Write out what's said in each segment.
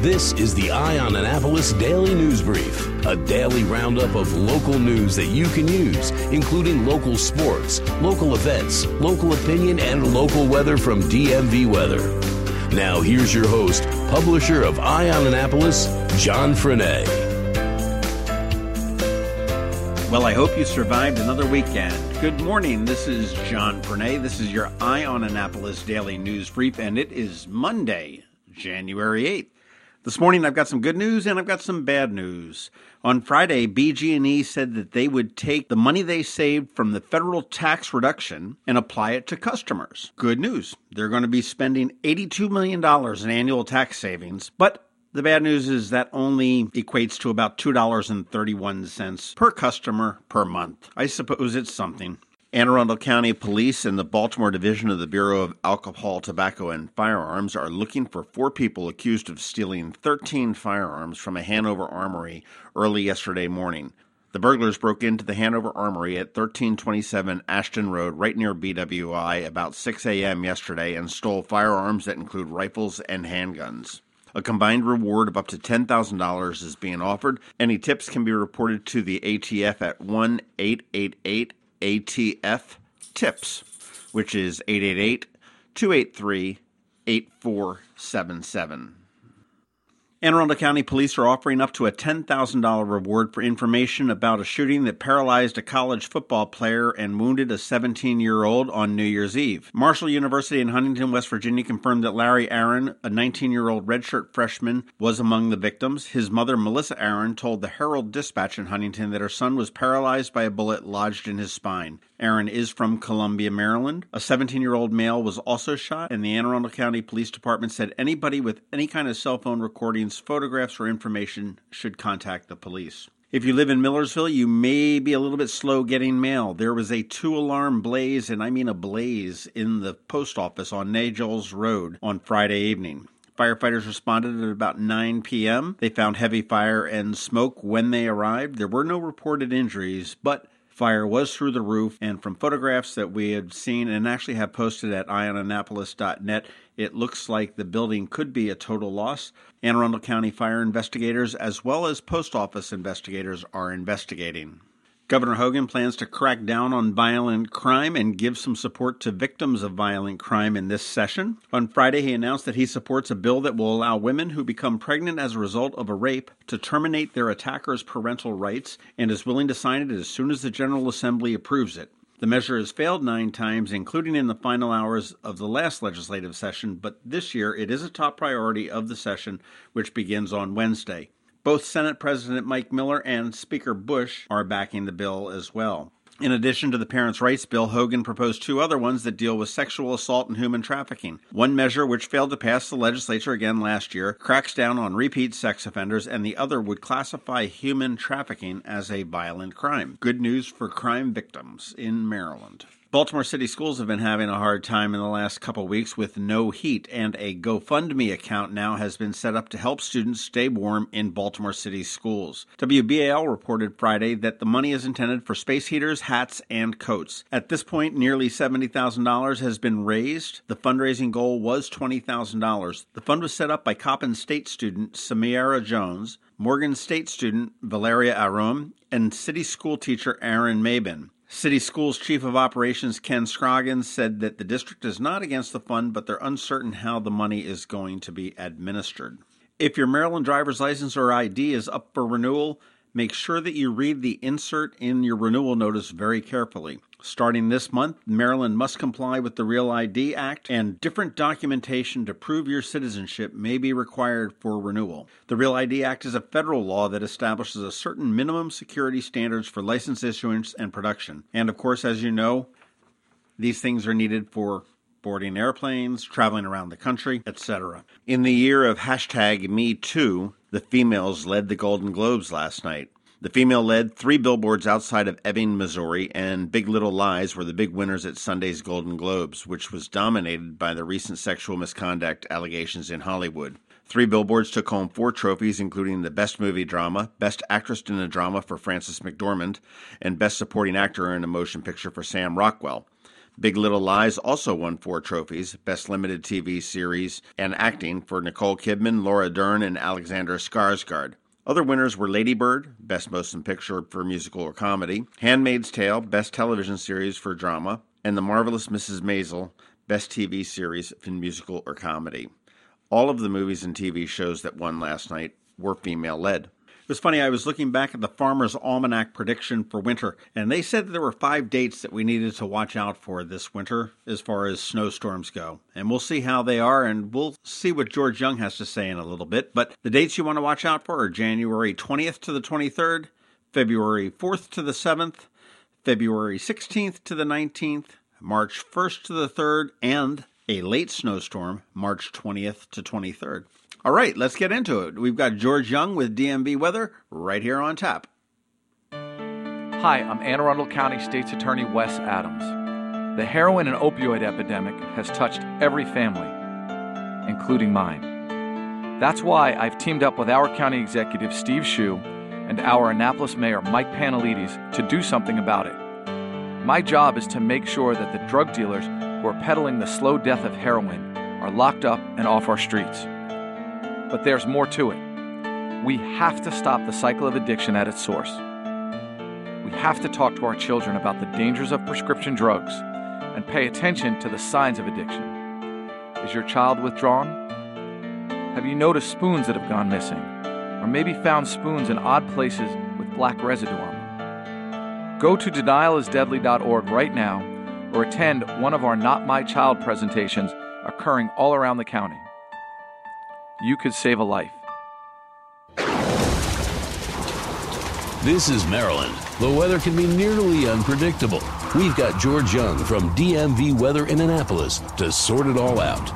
This is the Eye on Annapolis Daily News Brief, a daily roundup of local news that you can use, including local sports, local events, local opinion, and local weather from DMV Weather. Now here's your host, publisher of Eye on Annapolis, John Frenay. Well, I hope you survived another weekend. Good morning. This is John Frenay. This is your Eye on Annapolis Daily News Brief, and it is Monday, January 8th. This morning, I've got some good news and I've got some bad news. On Friday, BGE said that they would take the money they saved from the federal tax reduction and apply it to customers. Good news. They're going to be spending $82 million in annual tax savings, but the bad news is that only equates to about $2.31 per customer per month. I suppose it's something. Anne Arundel County Police and the Baltimore Division of the Bureau of Alcohol, Tobacco, and Firearms are looking for four people accused of stealing 13 firearms from a Hanover armory early yesterday morning. The burglars broke into the Hanover Armory at 1327 Ashton Road, right near BWI, about 6 a.m. yesterday and stole firearms that include rifles and handguns. A combined reward of up to $10,000 is being offered. Any tips can be reported to the ATF at 1-888 ATF TIPS, which is 888-283-8477. Anne Arundel County Police are offering up to a $10,000 reward for information about a shooting that paralyzed a college football player and wounded a 17-year-old on New Year's Eve. Marshall University in Huntington, West Virginia confirmed that Larry Aaron, a 19-year-old redshirt freshman, was among the victims. His mother, Melissa Aaron, told the Herald-Dispatch in Huntington that her son was paralyzed by a bullet lodged in his spine. Aaron is from Columbia, Maryland. A 17-year-old male was also shot, and the Anne Arundel County Police Department said anybody with any kind of cell phone recordings, photographs, or information should contact the police. If you live in Millersville, you may be a little bit slow getting mail. There was a two-alarm blaze, and I mean a blaze, in the post office on Najoles Road on Friday evening. Firefighters responded at about 9 p.m. They found heavy fire and smoke when they arrived. There were no reported injuries, but fire was through the roof, and from photographs that we had seen and actually have posted at EyeOnAnnapolis.net, it looks like the building could be a total loss. Anne Arundel County fire investigators as well as post office investigators are investigating. Governor Hogan plans to crack down on violent crime and give some support to victims of violent crime in this session. On Friday, he announced that he supports a bill that will allow women who become pregnant as a result of a rape to terminate their attacker's parental rights and is willing to sign it as soon as the General Assembly approves it. The measure has failed 9 times, including in the final hours of the last legislative session, but this year it is a top priority of the session, which begins on Wednesday. Both Senate President Mike Miller and Speaker Bush are backing the bill as well. In addition to the Parents' Rights Bill, Hogan proposed 2 other ones that deal with sexual assault and human trafficking. One measure, which failed to pass the legislature again last year, cracks down on repeat sex offenders, and the other would classify human trafficking as a violent crime. Good news for crime victims in Maryland. Baltimore City Schools have been having a hard time in the last couple weeks with no heat, and a GoFundMe account now has been set up to help students stay warm in Baltimore City Schools. WBAL reported Friday that the money is intended for space heaters, hats, and coats. At this point, nearly $70,000 has been raised. The fundraising goal was $20,000. The fund was set up by Coppin State student Samira Jones, Morgan State student Valeria Arum, and city school teacher Aaron Maybin. City Schools Chief of Operations Ken Scroggins said that the district is not against the fund, but they're uncertain how the money is going to be administered. If your Maryland driver's license or ID is up for renewal, make sure that you read the insert in your renewal notice very carefully. Starting this month, Maryland must comply with the Real ID Act, and different documentation to prove your citizenship may be required for renewal. The Real ID Act is a federal law that establishes a certain minimum security standards for license issuance and production. And of course, as you know, these things are needed for boarding airplanes, traveling around the country, etc. In the year of #MeToo, the females led the Golden Globes last night. The female-led Three Billboards Outside of Ebbing, Missouri, and Big Little Lies were the big winners at Sunday's Golden Globes, which was dominated by the recent sexual misconduct allegations in Hollywood. Three Billboards took home 4 trophies, including the Best Movie Drama, Best Actress in a Drama for Frances McDormand, and Best Supporting Actor in a Motion Picture for Sam Rockwell. Big Little Lies also won 4 trophies, Best Limited TV Series and Acting for Nicole Kidman, Laura Dern, and Alexander Skarsgård. Other winners were Lady Bird, Best Motion Picture for Musical or Comedy, Handmaid's Tale, Best Television Series for Drama, and The Marvelous Mrs. Maisel, Best TV Series in Musical or Comedy. All of the movies and TV shows that won last night were female-led. It was funny, I was looking back at the Farmer's Almanac prediction for winter, and they said that there were 5 dates that we needed to watch out for this winter as far as snowstorms go. And we'll see how they are, and we'll see what George Young has to say in a little bit. But the dates you want to watch out for are January 20th to the 23rd, February 4th to the 7th, February 16th to the 19th, March 1st to the 3rd, and a late snowstorm, March 20th to 23rd. All right, let's get into it. We've got George Young with DMV Weather right here on tap. Hi, I'm Anne Arundel County State's Attorney Wes Adams. The heroin and opioid epidemic has touched every family, including mine. That's why I've teamed up with our county executive, Steve Hsu, and our Annapolis mayor, Mike Panelides, to do something about it. My job is to make sure that the drug dealers who are peddling the slow death of heroin are locked up and off our streets. But there's more to it. We have to stop the cycle of addiction at its source. We have to talk to our children about the dangers of prescription drugs and pay attention to the signs of addiction. Is your child withdrawn? Have you noticed spoons that have gone missing? Or maybe found spoons in odd places with black residue on them? Go to denialisdeadly.org right now or attend one of our Not My Child presentations occurring all around the county. You could save a life. This is Maryland. The weather can be nearly unpredictable. We've got George Young from DMV Weather in Annapolis to sort it all out.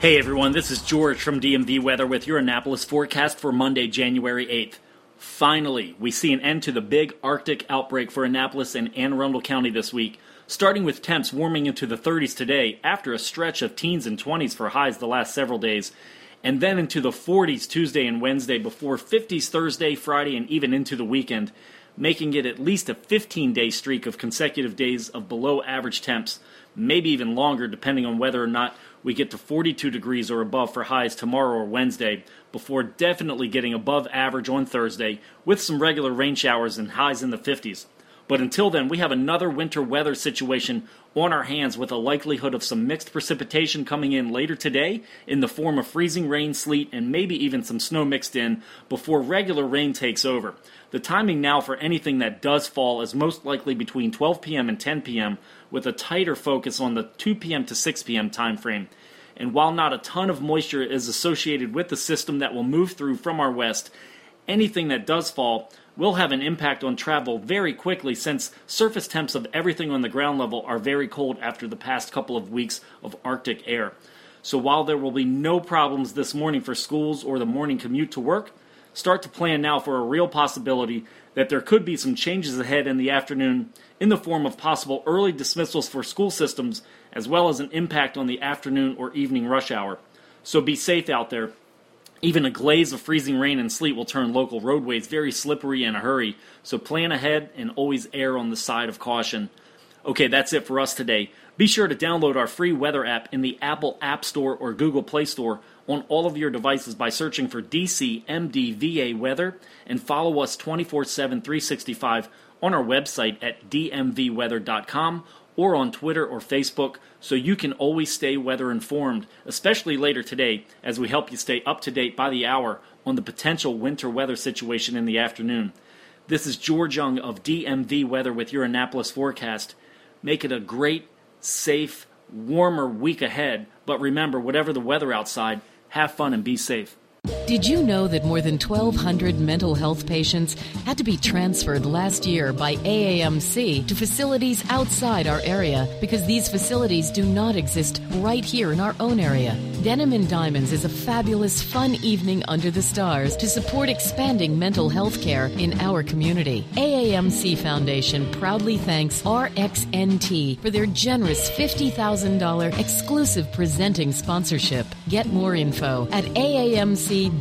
Hey everyone, this is George from DMV Weather with your Annapolis forecast for Monday, January 8th. Finally, we see an end to the big Arctic outbreak for Annapolis and Anne Arundel County this week, starting with temps warming into the 30s today after a stretch of teens and 20s for highs the last several days, and then into the 40s Tuesday and Wednesday before 50s Thursday, Friday, and even into the weekend, making it at least a 15-day streak of consecutive days of below-average temps, maybe even longer depending on whether or not we get to 42 degrees or above for highs tomorrow or Wednesday, before definitely getting above average on Thursday with some regular rain showers and highs in the 50s. But until then, we have another winter weather situation on our hands with a likelihood of some mixed precipitation coming in later today in the form of freezing rain, sleet, and maybe even some snow mixed in before regular rain takes over. The timing now for anything that does fall is most likely between 12 p.m. and 10 p.m. with a tighter focus on the 2 p.m. to 6 p.m. time frame. And while not a ton of moisture is associated with the system that will move through from our west, anything that does fall will have an impact on travel very quickly since surface temps of everything on the ground level are very cold after the past couple of weeks of Arctic air. So while there will be no problems this morning for schools or the morning commute to work, start to plan now for a real possibility that there could be some changes ahead in the afternoon in the form of possible early dismissals for school systems as well as an impact on the afternoon or evening rush hour. So be safe out there. Even a glaze of freezing rain and sleet will turn local roadways very slippery in a hurry, so plan ahead and always err on the side of caution. Okay, that's it for us today. Be sure to download our free weather app in the Apple App Store or Google Play Store on all of your devices by searching for DCMDVA Weather and follow us 24/7, 365 on our website at dmvweather.com or on Twitter or Facebook, so you can always stay weather informed, especially later today as we help you stay up to date by the hour on the potential winter weather situation in the afternoon. This is George Young of DMV Weather with your Annapolis forecast. Make it a great, safe, warmer week ahead, but remember, whatever the weather outside, have fun and be safe. Did you know that more than 1,200 mental health patients had to be transferred last year by AAMC to facilities outside our area because these facilities do not exist right here in our own area? Denim and Diamonds is a fabulous, fun evening under the stars to support expanding mental health care in our community. AAMC Foundation proudly thanks RXNT for their generous $50,000 exclusive presenting sponsorship. Get more info at